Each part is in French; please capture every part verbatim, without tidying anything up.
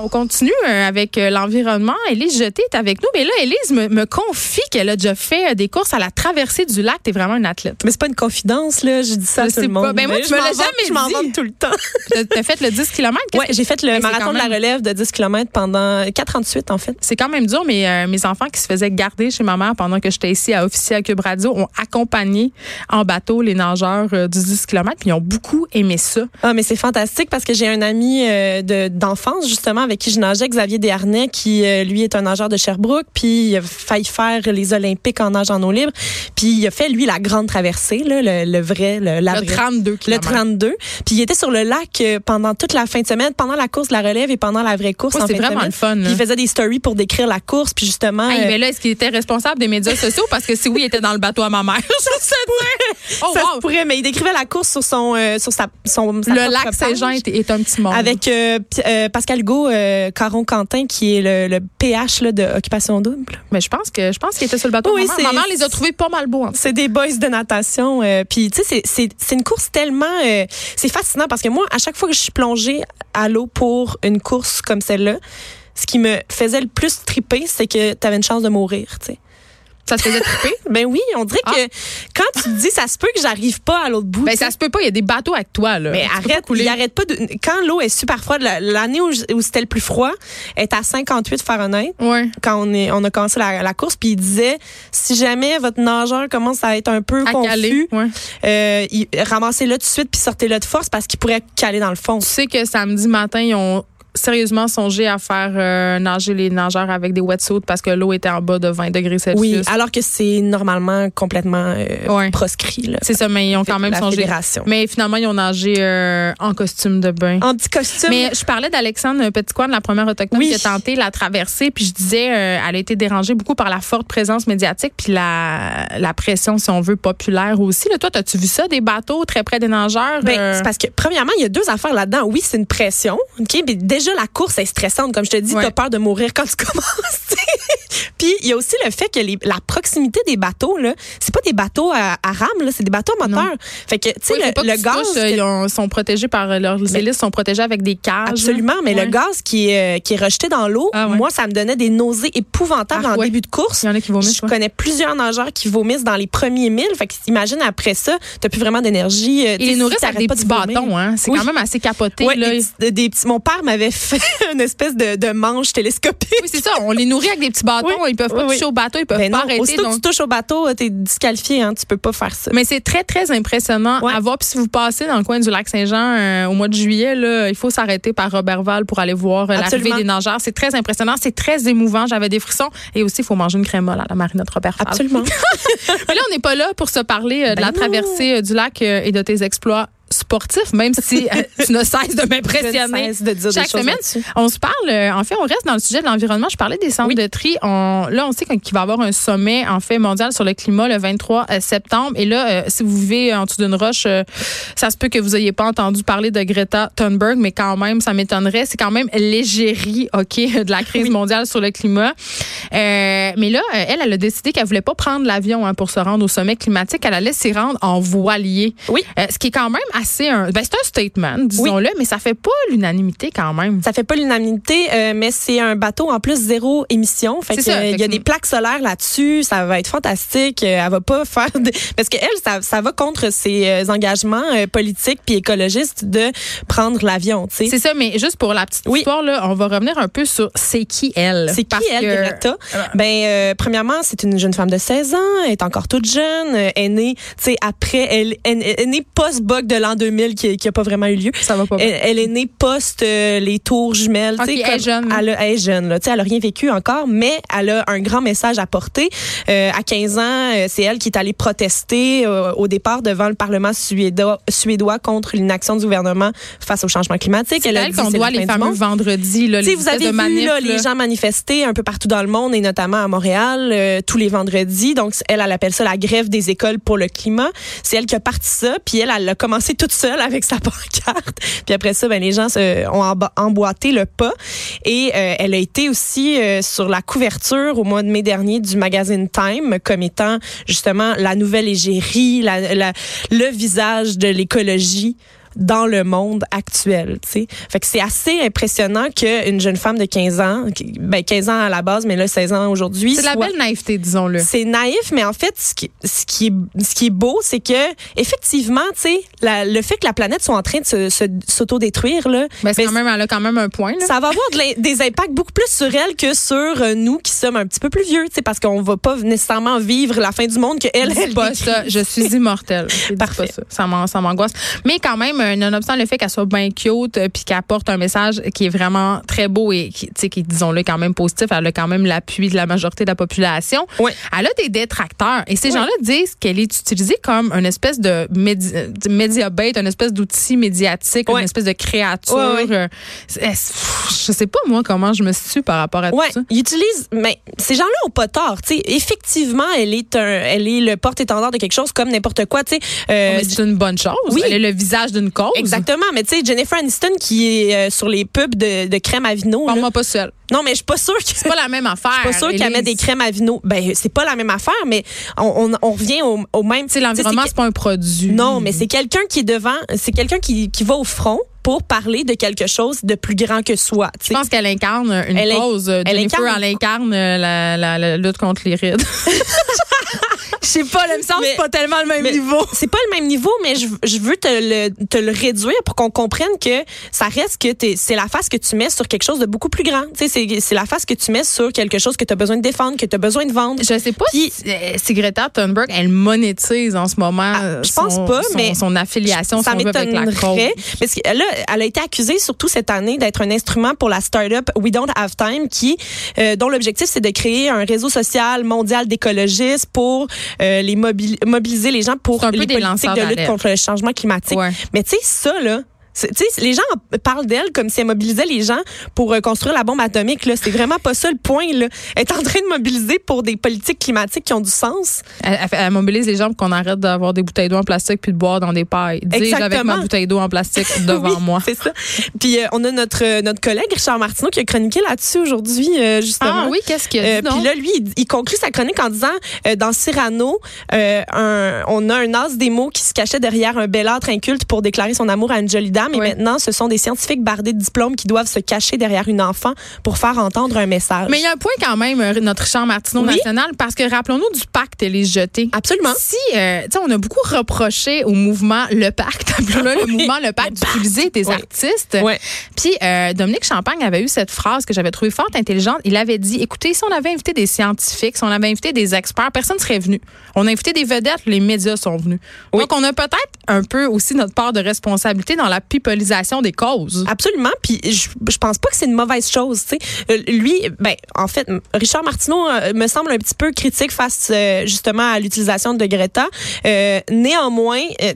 On continue avec l'environnement. Elise Jeté est avec nous. Mais là, Elise me, me confie qu'elle a déjà fait des courses à la traversée du lac. T'es vraiment une athlète. Mais c'est pas une confidence, là. J'ai dit ça je à tout le monde. Pas. Ben moi, tu me l'as jamais dit. Je m'en vante tout le temps. T'as fait le dix kilomètres? Oui, j'ai fait le hey, marathon de même... la relève de dix kilomètres pendant quatre heures trente-huit, en fait. C'est quand même dur, mais euh, mes enfants qui se faisaient garder chez ma mère pendant que j'étais ici à Officier à Cube Radio ont accompagné en bateau les nageurs euh, du dix kilomètres. Puis ils ont beaucoup aimé ça. Ah, mais c'est fantastique parce que j'ai un ami euh, de, d'enfance, justement, avec qui je nageais, Xavier Desharnais, qui lui est un nageur de Sherbrooke, puis il a failli faire les Olympiques en nage en eau libre, puis il a fait, lui, la grande traversée, là, le, le vrai, le, la le vraie, trente-deux kilomètres. Le trente-deux. Puis il était sur le lac pendant toute la fin de semaine, pendant la course de la relève et pendant la vraie course. Oh, en c'est fin vraiment de semaine. Le fun. Puis il faisait des stories pour décrire la course, puis justement... Hey, euh... mais là, est-ce qu'il était responsable des médias sociaux? Parce que si oui, il était dans le bateau à ma mère. Ça se pourrait. Oh, ça wow. se pourrait, mais il décrivait la course sur son... Euh, sur sa, son sa le lac Saint-Jean est, est un petit monde. Avec euh, euh, Pascal Gau, Euh, Caron Quentin, qui est le, le P H là, de Occupation Double. Mais je pense que je pense qu'il était sur le bateau. Oui, maman. maman les a trouvés pas mal beaux. En fait. C'est des boys de natation. Euh, Puis tu sais, c'est, c'est, c'est une course tellement, euh, c'est fascinant parce que moi, à chaque fois que je suis plongée à l'eau pour une course comme celle-là, ce qui me faisait le plus triper, c'est que t'avais une chance de mourir, tu sais. Ça te faisait triper? Ben oui, on dirait ah. que quand tu te dis, ça se peut que j'arrive pas à l'autre bout. Ben t'sais. Ça se peut pas, il y a des bateaux avec toi, là. Mais tu arrête, il arrête pas de. Quand l'eau est super froide, l'année où, où c'était le plus froid, elle est à cinquante-huit Fahrenheit. Ouais. Quand on, est, on a commencé la, la course, puis il disait, si jamais votre nageur commence à être un peu à confus, ouais. euh, ramassez-le tout de suite, puis sortez-le de force parce qu'il pourrait caler dans le fond. Tu sais que samedi matin, ils ont. Sérieusement songé à faire euh, nager les nageurs avec des wetsuits parce que l'eau était en bas de vingt degrés Celsius. Oui, alors que c'est normalement complètement euh, ouais. proscrit. Là, c'est ça, mais ils ont quand même songé. Fédération. Mais finalement, ils ont nagé euh, en costume de bain. En petit costume. Mais je parlais d'Alexandre Petitcoin, de la première autochtone oui. qui a tenté la traversée, puis je disais, euh, elle a été dérangée beaucoup par la forte présence médiatique puis la, la pression, si on veut, populaire aussi. Là, toi, as-tu vu ça, des bateaux très près des nageurs? Ben, euh... c'est parce que, premièrement, il y a deux affaires là-dedans. Oui, c'est une pression, OK, mais déjà, la course est stressante. Comme je te dis, ouais. t'as peur de mourir quand tu commences. Puis, il y a aussi le fait que les, la proximité des bateaux, là, c'est pas des bateaux à, à rame, là, c'est des bateaux à moteur. Non. Fait que, tu sais, oui, le, le gaz... Touches, que... ils ont, sont protégés par... Leurs mais, hélices sont protégées avec des cages. Absolument, mais ouais. le gaz qui est, qui est rejeté dans l'eau, ah, ouais. moi, ça me donnait des nausées épouvantables ah, en ouais. début de course. Il y en a qui vomissent. Je ouais. connais plusieurs nageurs qui vomissent dans les premiers milles. Fait que, imagine, après ça, t'as plus vraiment d'énergie. Et les nourrissent avec des petits bâtons, hein. C'est oui. quand même assez capoté, ouais, là. Des, des petits... Mon père m'avait fait une espèce de, de manche télescopique. Oui, c'est ça. On les nourrit avec des petits bâtons. Oui, ils peuvent pas oui, toucher oui. au bateau. Ils peuvent ben pas non, arrêter. Aussitôt donc... que tu touches au bateau, t'es disqualifié. Hein, tu peux pas faire ça. Mais c'est très, très impressionnant ouais. à voir. Puis si vous passez dans le coin du lac Saint-Jean euh, au mois de juillet, là, il faut s'arrêter par Roberval pour aller voir euh, l'arrivée des nageurs. C'est très impressionnant. C'est très émouvant. J'avais des frissons. Et aussi, il faut manger une crémole à la marinotte Roberval. Absolument. Mais là, on n'est pas là pour se parler euh, de ben la non. traversée euh, du lac euh, et de tes exploits sportif, même si euh, tu ne cesses de m'impressionner. Je ne cesse de dire chaque semaine. Là-dessus. On se parle, euh, en fait, on reste dans le sujet de l'environnement. Je parlais des centres oui. de tri. On, là, on sait qu'il va y avoir un sommet, en fait, mondial sur le climat le vingt-trois septembre. Et là, euh, si vous vivez en dessous d'une roche, euh, ça se peut que vous n'ayez pas entendu parler de Greta Thunberg, mais quand même, ça m'étonnerait. C'est quand même l'égérie, OK, de la crise oui. mondiale sur le climat. Euh, mais là, elle, elle a décidé qu'elle ne voulait pas prendre l'avion hein, pour se rendre au sommet climatique. Elle allait s'y rendre en voilier. Oui. Euh, ce qui est quand même assez un, ben c'est un statement, disons-le, oui. mais ça fait pas l'unanimité quand même. Ça fait pas l'unanimité, euh, mais c'est un bateau en plus zéro émission. Fait que, euh, il y a des plaques solaires là-dessus, ça va être fantastique. Euh, elle va pas faire de... parce qu'elle, ça, ça va contre ses engagements euh, politiques puis écologistes de prendre l'avion. T'sais. C'est ça, mais juste pour la petite oui. histoire là, on va revenir un peu sur c'est qui elle. C'est parce qui elle, que... Greta. Ah. Ben euh, premièrement, c'est une jeune femme de seize ans, elle est encore toute jeune, elle est née, tu sais après, elle, elle, elle est née post-bug de l'an deux mille qui n'a pas vraiment eu lieu. Ça va pas bien. Elle, elle est née post euh, les tours jumelles. Okay, elle est jeune. Elle, elle est jeune. Là, elle n'a rien vécu encore, mais elle a un grand message à porter. Euh, à quinze ans, euh, c'est elle qui est allée protester euh, au départ devant le Parlement suédois, suédois contre l'inaction du gouvernement face au changement climatique. C'est elle, elle qu'on doit les fameux vendredis. Là, les vous avez de vu manif, là, les gens manifester un peu partout dans le monde et notamment à Montréal euh, tous les vendredis. Donc, elle, elle appelle ça la grève des écoles pour le climat. C'est elle qui a parti ça, puis elle, elle a commencé toute seule avec sa pancarte. Puis après ça, ben, les gens se, ont emboîté le pas. Et euh, elle a été aussi euh, sur la couverture au mois de mai dernier du magazine Time comme étant justement la nouvelle égérie, la, la, le visage de l'écologie dans le monde actuel, tu sais. Fait que c'est assez impressionnant qu'une jeune femme de quinze ans, ben quinze ans à la base, mais là seize ans aujourd'hui. C'est soit, la belle naïveté, disons-le. C'est naïf, mais en fait, ce qui, ce qui, est, ce qui est beau, c'est que effectivement, tu sais, le fait que la planète soit en train de se, se, s'autodétruire, là. Ben, c'est ben, quand même, elle a quand même un point, là. Ça va avoir de des impacts beaucoup plus sur elle que sur nous qui sommes un petit peu plus vieux, tu sais, parce qu'on va pas nécessairement vivre la fin du monde que elle. C'est pas ça. Je suis immortelle. Parfait. Pas ça. Ça, m'en, ça m'angoisse. Mais quand même. Nonobstant le fait qu'elle soit bien cute puis qu'elle apporte un message qui est vraiment très beau et qui, qui disons-le, quand même positif, elle a quand même l'appui de la majorité de la population. Oui. Elle a des détracteurs. Et ces oui. gens-là disent qu'elle est utilisée comme une espèce de média bait, une espèce d'outil médiatique, oui. une espèce de créature. Oui, oui. Je sais pas, moi, comment je me situe par rapport à oui. tout ça. Ils utilisent, mais ces gens-là ont pas tort. T'sais. Effectivement, elle est, un, elle est le porte-étendard de quelque chose comme n'importe quoi. Euh, c'est une bonne chose. Oui. Elle est le visage d'une cause. Exactement, mais tu sais, Jennifer Aniston qui est euh, sur les pubs de, de crème à vino. Bon, moi, pas seule. Non, mais je suis pas sûre que c'est pas la même affaire. Je suis pas sûre Elise. Qu'elle met des crèmes à vino. Ben, c'est pas la même affaire, mais on, on, on revient au, au même. Tu sais, l'environnement, c'est, c'est pas un produit. Non, mais c'est quelqu'un qui est devant, c'est quelqu'un qui, qui va au front pour parler de quelque chose de plus grand que soi. T'sais. Je pense qu'elle incarne une elle cause. Elle Jennifer, incarne, elle incarne la, la, la lutte contre les rides. Je sais pas, le me semble c'est pas tellement le même niveau. C'est pas le même niveau, mais je, je veux te le, te le réduire pour qu'on comprenne que ça reste que t'es, c'est la face que tu mets sur quelque chose de beaucoup plus grand. Tu sais, c'est, c'est la face que tu mets sur quelque chose que tu as besoin de défendre, que tu as besoin de vendre. Je sais pas Puis, si, si Greta Thunberg, elle monétise en ce moment ah, je pense son, pas, son, mais son affiliation, ça son jeu avec la cause. Parce que là, elle a été accusée surtout cette année d'être un instrument pour la start-up We Don't Have Time qui, euh, dont l'objectif c'est de créer un réseau social mondial d'écologistes pour Euh, les mobili- mobiliser les gens pour les politiques de lutte contre le changement climatique. Ouais. Mais tu sais, ça, là, tu sais, les gens parlent d'elle comme si elle mobilisait les gens pour euh, construire la bombe atomique. Là. C'est vraiment pas ça le point. Là. Elle est en train de mobiliser pour des politiques climatiques qui ont du sens. Elle, elle, elle mobilise les gens pour qu'on arrête d'avoir des bouteilles d'eau en plastique puis de boire dans des pailles. Dis-je avec ma bouteille d'eau en plastique devant oui, moi. C'est ça. Puis euh, on a notre, euh, notre collègue Richard Martineau qui a chroniqué là-dessus aujourd'hui, euh, justement. Ah oui, qu'est-ce qu'il a dit? Euh, puis là, lui, il, il conclut sa chronique en disant euh, dans Cyrano, euh, un, on a un as des mots qui se cachait derrière un bellâtre inculte pour déclarer son amour à une jolie dame. Mais oui. maintenant, ce sont des scientifiques bardés de diplômes qui doivent se cacher derrière une enfant pour faire entendre un message. Mais il y a un point quand même, notre Richard Martineau oui. national, parce que rappelons-nous du pacte Elise Jeté. Absolument. Si, euh, tu sais, on a beaucoup reproché au mouvement le Pacte, là, oui. le mouvement le Pacte d'utiliser des oui. artistes. Oui. Puis euh, Dominique Champagne avait eu cette phrase que j'avais trouvée fort intelligente. Il avait dit, écoutez, si on avait invité des scientifiques, si on avait invité des experts, personne ne serait venu. On a invité des vedettes, les médias sont venus. Oui. Donc, on a peut-être un peu aussi notre part de responsabilité dans la pipolisation des causes. Absolument, puis je, je pense pas que c'est une mauvaise chose, tu sais. Lui, ben en fait, Richard Martineau euh, me semble un petit peu critique face euh, justement à l'utilisation de Greta. Euh, néanmoins, euh,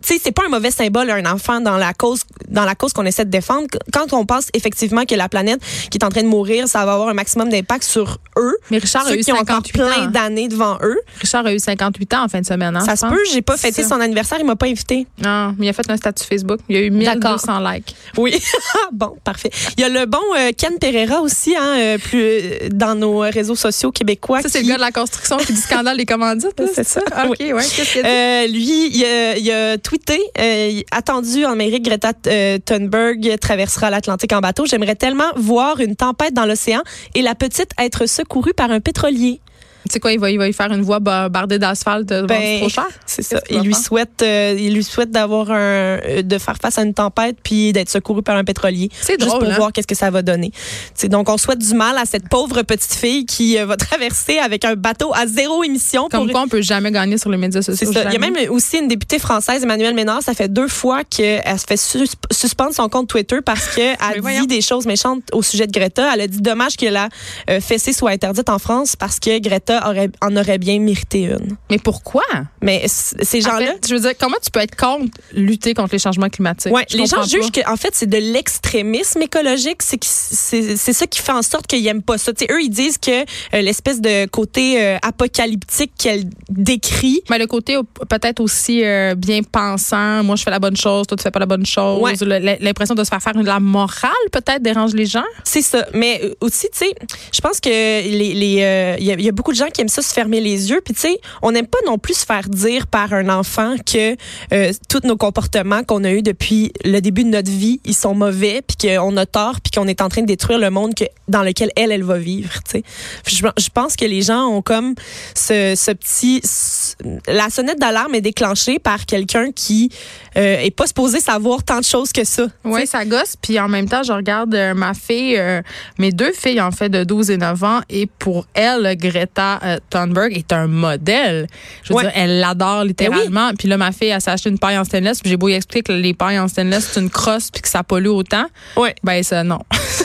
tu sais, c'est pas un mauvais symbole un enfant dans la cause dans la cause qu'on essaie de défendre. Quand on pense effectivement que la planète qui est en train de mourir, ça va avoir un maximum d'impact sur eux. Mais Richard ceux a eu qui ont encore plein ans. D'années devant eux. Richard a eu cinquante-huit ans en fin de semaine. Hein, ça se peut, j'ai pas fêté son anniversaire, il m'a pas invité. Non, mais il a fait un statut Facebook. Il y a eu mille deux cents likes. Oui. Bon, parfait. Il y a le bon euh, Ken Pereira aussi, hein, euh, plus euh, dans nos réseaux sociaux québécois. Ça, qui... c'est le gars de la construction qui dit scandale des commandites. Là, c'est ça. OK, oui. Ouais, qu'est-ce qu'il a dit? Euh, lui, il y a, il y a tweeté, euh, attendu en Amérique, Greta euh, Thunberg traversera l'Atlantique en bateau. J'aimerais tellement voir une tempête dans l'océan et la petite être secourue par un pétrolier. Tu sais quoi, il va, il va y faire une voie bardée d'asphalte devant ben, trop cher. C'est ça. Il lui, souhaite, euh, il lui souhaite d'avoir un, de faire face à une tempête puis d'être secouru par un pétrolier. C'est drôle, juste pour hein? voir qu'est-ce que ça va donner. T'sais, donc, on souhaite du mal à cette pauvre petite fille qui euh, va traverser avec un bateau à zéro émission. Comme pour... quoi, on ne peut jamais gagner sur les médias sociaux. Il y a même aussi une députée française, Emmanuelle Ménard, ça fait deux fois qu'elle se fait sus- suspendre son compte Twitter parce qu'elle dit voyons. des choses méchantes au sujet de Greta. Elle a dit dommage que la euh, fessée soit interdite en France parce que Greta aurait, en aurait bien mérité une. Mais pourquoi? Mais c- ces gens-là... En fait, je veux dire, comment tu peux être contre lutter contre les changements climatiques? Ouais, les gens jugent que, en fait, c'est de l'extrémisme écologique. C'est, c'est, c'est ça qui fait en sorte qu'ils n'aiment pas ça. T'sais, eux, ils disent que euh, l'espèce de côté euh, apocalyptique qu'elle décrit... Mais le côté peut-être aussi euh, bien pensant, moi je fais la bonne chose, toi tu fais pas la bonne chose, ouais. le, l'impression de se faire faire de la morale peut-être dérange les gens. C'est ça. Mais aussi, tu sais, je pense que les, les, euh, y, a, y a beaucoup de gens qui aiment ça se fermer les yeux. Puis tu sais, on n'aime pas non plus se faire dire par un enfant que euh, tous nos comportements qu'on a eus depuis le début de notre vie, ils sont mauvais, puis qu'on a tort, puis qu'on est en train de détruire le monde que, dans lequel elle, elle va vivre. Tu sais, je, je pense que les gens ont comme ce, ce petit... Ce, la sonnette d'alarme est déclenchée par quelqu'un qui euh, est pas supposé savoir tant de choses que ça. Oui, ça gosse. Puis en même temps, je regarde euh, ma fille, euh, mes deux filles en fait de douze et neuf ans, et pour elle, Greta euh, Thunberg est un modèle. Je veux ouais. dire, elle l'adore littéralement. Oui. Puis là, ma fille, elle s'est acheté une paille en stainless. Puis j'ai beau y expliquer que les pailles en stainless, c'est une crosse puis que ça pollue autant. Oui. Ben ça, non.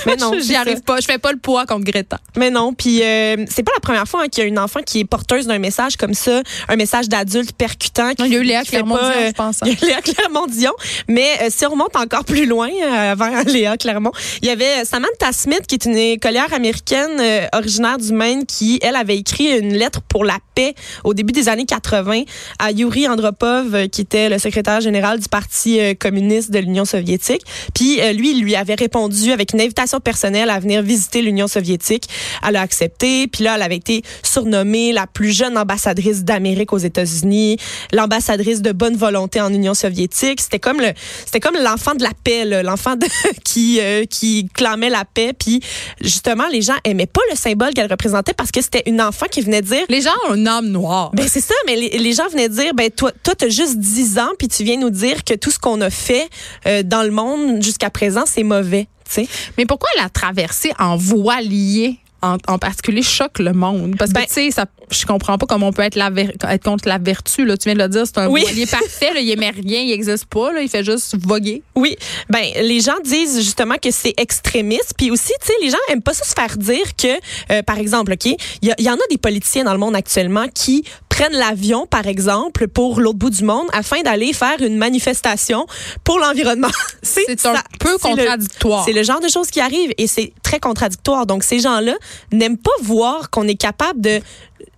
Mais non, j'y arrive ça. pas. Je fais pas le poids contre Greta. Mais non. Puis euh, c'est pas la première fois hein, qu'il y a une enfant qui est porteuse d'un message comme ça, un message d'adultes percutant. Il y a eu Léa Clermont-Dion, euh, je pense. Hein. Il y a eu Léa Clermont-Dion. Mais euh, si on remonte encore plus loin, euh, vers Léa Clermont, il y avait Samantha Smith, qui est une écolière américaine euh, originaire du Maine, qui, elle, avait écrit une lettre pour la paix au début des années quatre-vingts à Yuri Andropov, euh, qui était le secrétaire général du Parti euh, communiste de l'Union soviétique. Puis euh, lui, il lui avait répondu avec une invitation personnelle à venir visiter l'Union soviétique. Elle a accepté. Puis là, elle avait été surnommée la plus jeune ambassadrice d'Amérique aux États-Unis, l'ambassadrice de bonne volonté en Union soviétique. C'était comme le, c'était comme l'enfant de la paix, là, l'enfant de, qui euh, qui clamait la paix. Puis justement, les gens aimaient pas le symbole qu'elle représentait parce que c'était une enfant qui venait dire. Les gens ont un homme noir. Ben c'est ça, mais les, les gens venaient dire, ben toi, toi t'as juste dix ans, puis tu viens nous dire que tout ce qu'on a fait euh, dans le monde jusqu'à présent, c'est mauvais. T'sais. Mais pourquoi la traversée en voilier? En, en particulier, choque le monde. Parce que, ben, tu sais, je comprends pas comment on peut être, la ver- être contre la vertu. Là. Tu viens de le dire, c'est un oui. voilier parfait. Là, il aimait rien, il n'existe pas. Là, il fait juste voguer. Oui. Ben, les gens disent justement que c'est extrémiste. Puis aussi, tu sais, les gens aiment pas ça se faire dire que, euh, par exemple, OK, il y, y en a des politiciens dans le monde actuellement qui prennent l'avion, par exemple, pour l'autre bout du monde afin d'aller faire une manifestation pour l'environnement. c'est, c'est un ça, peu c'est contradictoire. Le, c'est le genre de choses qui arrivent et c'est très contradictoire. Donc, ces gens-là n'aiment pas voir qu'on est capable de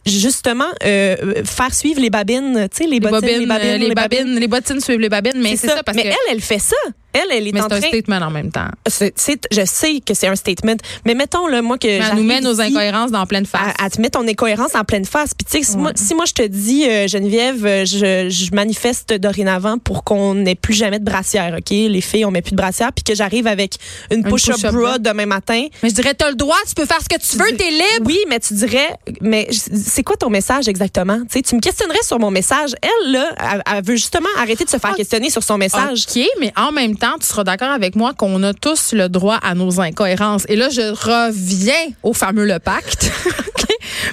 justement euh, faire suivre les babines, tu sais, les, les bottines, babines, les babines, euh, les, les babines, babines, les bottines suivent les babines, mais c'est, c'est ça. ça parce mais que... elle, elle fait ça. Elle, elle est mais en train... c'est un statement en même temps. C'est, c'est, je sais que c'est un statement, mais mettons là, moi que elle nous met nos incohérences dans pleine face. Elle te met ton incohérence en pleine face. Puis tu sais, si, ouais. moi, si moi je te dis euh, Geneviève, je, je manifeste dorénavant pour qu'on n'ait plus jamais de brassière, ok? Les filles, on met plus de brassière, puis que j'arrive avec une, une push-up push bra demain matin. Mais je dirais, t'as le droit, tu peux faire ce que tu veux, tu... t'es libre. Oui, mais tu dirais, mais c'est quoi ton message exactement? Tu sais, tu me questionnerais sur mon message. Elle là, elle, elle veut justement arrêter de se faire ah, questionner sur son message. Ok, mais en même temps. Tu seras d'accord avec moi qu'on a tous le droit à nos incohérences. Et là, je reviens au fameux le Pacte.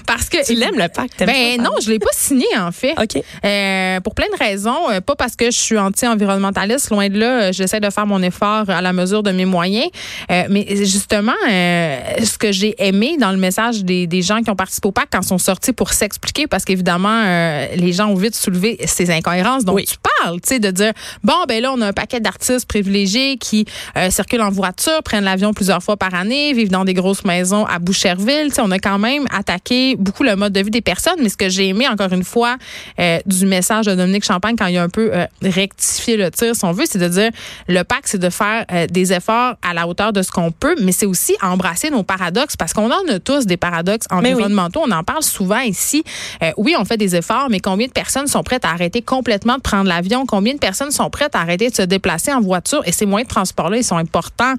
Parce que tu l'aimes, le Pacte? Ben non, je l'ai pas signé en fait. Ok. Euh, pour plein de raisons, pas parce que je suis anti-environnementaliste, loin de là. J'essaie de faire mon effort à la mesure de mes moyens. Euh, mais justement, euh, ce que j'ai aimé dans le message des, des gens qui ont participé au Pacte quand ils sont sortis pour s'expliquer, parce qu'évidemment, euh, les gens ont vite soulevé ces incohérences dont oui. tu parles, tu sais, de dire bon ben là, on a un paquet d'artistes privilégiés qui euh, circulent en voiture, prennent l'avion plusieurs fois par année, vivent dans des grosses maisons à Boucherville. Tu sais, on a quand même attaqué beaucoup le mode de vie des personnes, mais ce que j'ai aimé, encore une fois, euh, du message de Dominique Champagne quand il a un peu euh, rectifié le tir, si on veut, c'est de dire le Pacte, c'est de faire euh, des efforts à la hauteur de ce qu'on peut, mais c'est aussi embrasser nos paradoxes, parce qu'on en a tous des paradoxes environnementaux. Oui. On en parle souvent ici. Euh, oui, on fait des efforts, mais combien de personnes sont prêtes à arrêter complètement de prendre l'avion? Combien de personnes sont prêtes à arrêter de se déplacer en voiture? Et ces moyens de transport-là, ils sont importants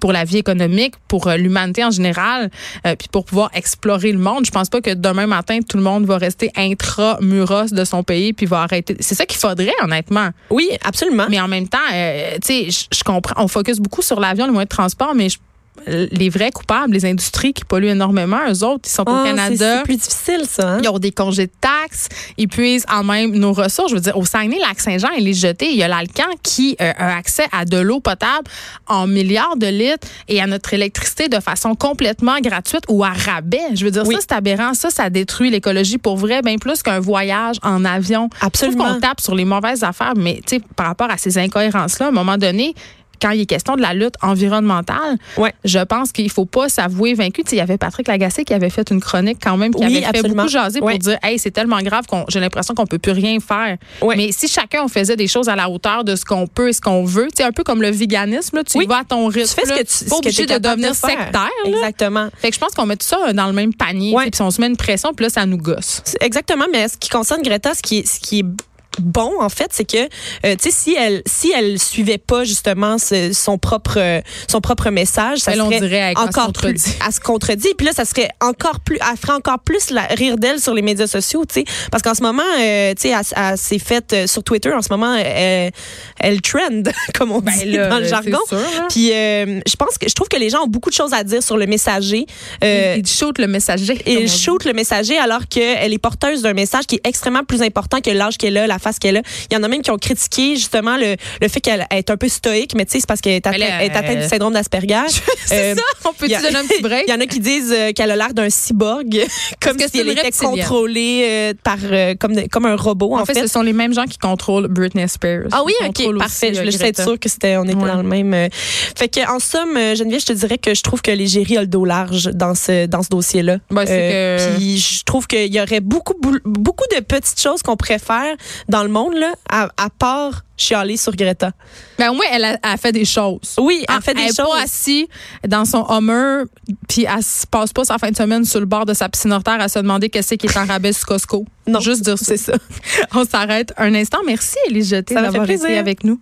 pour la vie économique, pour l'humanité en général, euh, puis pour pouvoir explorer le monde. Je pense pas que demain matin, tout le monde va rester intramuros de son pays puis va arrêter. C'est ça qu'il faudrait, honnêtement. Oui, absolument. Mais en même temps, euh, tu sais, je comprends, on focus beaucoup sur l'avion, les moyens de transport, mais je les vrais coupables, les industries qui polluent énormément, eux autres, ils sont oh, au Canada. C'est plus difficile, ça. Hein? Ils ont des congés de taxes, ils puisent en même nos ressources. Je veux dire, au Saguenay-Lac-Saint-Jean, Elise Jeté, il y a l'Alcan qui euh, a accès à de l'eau potable en milliards de litres et à notre électricité de façon complètement gratuite ou à rabais. Je veux dire, oui. ça, c'est aberrant. Ça, ça détruit l'écologie pour vrai, bien plus qu'un voyage en avion. Absolument. Je trouve qu'on tape sur les mauvaises affaires, mais tu sais, par rapport à ces incohérences-là, à un moment donné, quand il est question de la lutte environnementale, ouais. je pense qu'il ne faut pas s'avouer vaincu. Il y avait Patrick Lagacé qui avait fait une chronique quand même, qui oui, avait fait absolument. beaucoup jaser pour ouais. dire « Hey, c'est tellement grave qu'on j'ai l'impression qu'on ne peut plus rien faire. Ouais. » Mais si chacun, on faisait des choses à la hauteur de ce qu'on peut et ce qu'on veut, un peu comme le véganisme, là, tu oui. y vas à ton rythme. Tu fais ce là, que tu pas obligé de devenir de sectaire. Exactement. Fait que je pense qu'on met tout ça dans le même panier. Puis on se met une pression, puis là, ça nous gosse. Exactement, mais ce qui concerne Greta, ce qui est... Ce qui est bon, en fait, c'est que euh, tu sais, si elle si elle suivait pas justement ce, son propre euh, son propre message, ça elle serait on encore plus à se contredire. Puis là, ça serait encore plus, elle ferait encore plus la, rire d'elle sur les médias sociaux, tu sais, parce qu'en ce moment, euh, tu sais, elle, elle s'est faite euh, sur Twitter. En ce moment, elle, elle trend, comme on ben dit là, dans le jargon. Sûr, hein? Puis euh, je pense que je trouve que les gens ont beaucoup de choses à dire sur le messager. Euh, ils, ils shootent le messager. Ils shootent le messager alors qu'elle est porteuse d'un message qui est extrêmement plus important que l'âge qu'elle a, la qu'elle a. Il y en a même qui ont critiqué justement le, le fait qu'elle est un peu stoïque, mais tu sais, c'est parce qu'elle est atteinte, là, elle est atteinte euh... du syndrome d'Asperger. C'est euh, ça, on peut dire un petit break. Il y en a qui disent euh, qu'elle a l'air d'un cyborg, comme si elle était contrôlée euh, par, euh, comme, comme un robot. En, en fait, fait, ce sont les mêmes gens qui contrôlent Britney Spears. Ah oui, ok, parfait. Aussi, je voulais être sûre qu'on était ouais. dans le même. Euh, fait qu'en somme, Geneviève, je te dirais que je trouve que les géris ont le dos large dans ce, dans ce dossier-là. Ben, euh, que... Puis je trouve qu'il y aurait beaucoup, beaucoup de petites choses qu'on pourrait faire dans dans le monde, là, à, à part chialer sur Greta. Ben au moins, elle a, a fait des choses. Oui, elle a fait des elle choses. Elle n'est pas assise dans son Hummer, puis elle ne passe pas sa fin de semaine sur le bord de sa piscine hors terre à se demander qu'est-ce qui est en rabais sur Costco. Non, juste dire ça. C'est ça. On s'arrête un instant. Merci, Elise Jeté, d'avoir été avec nous.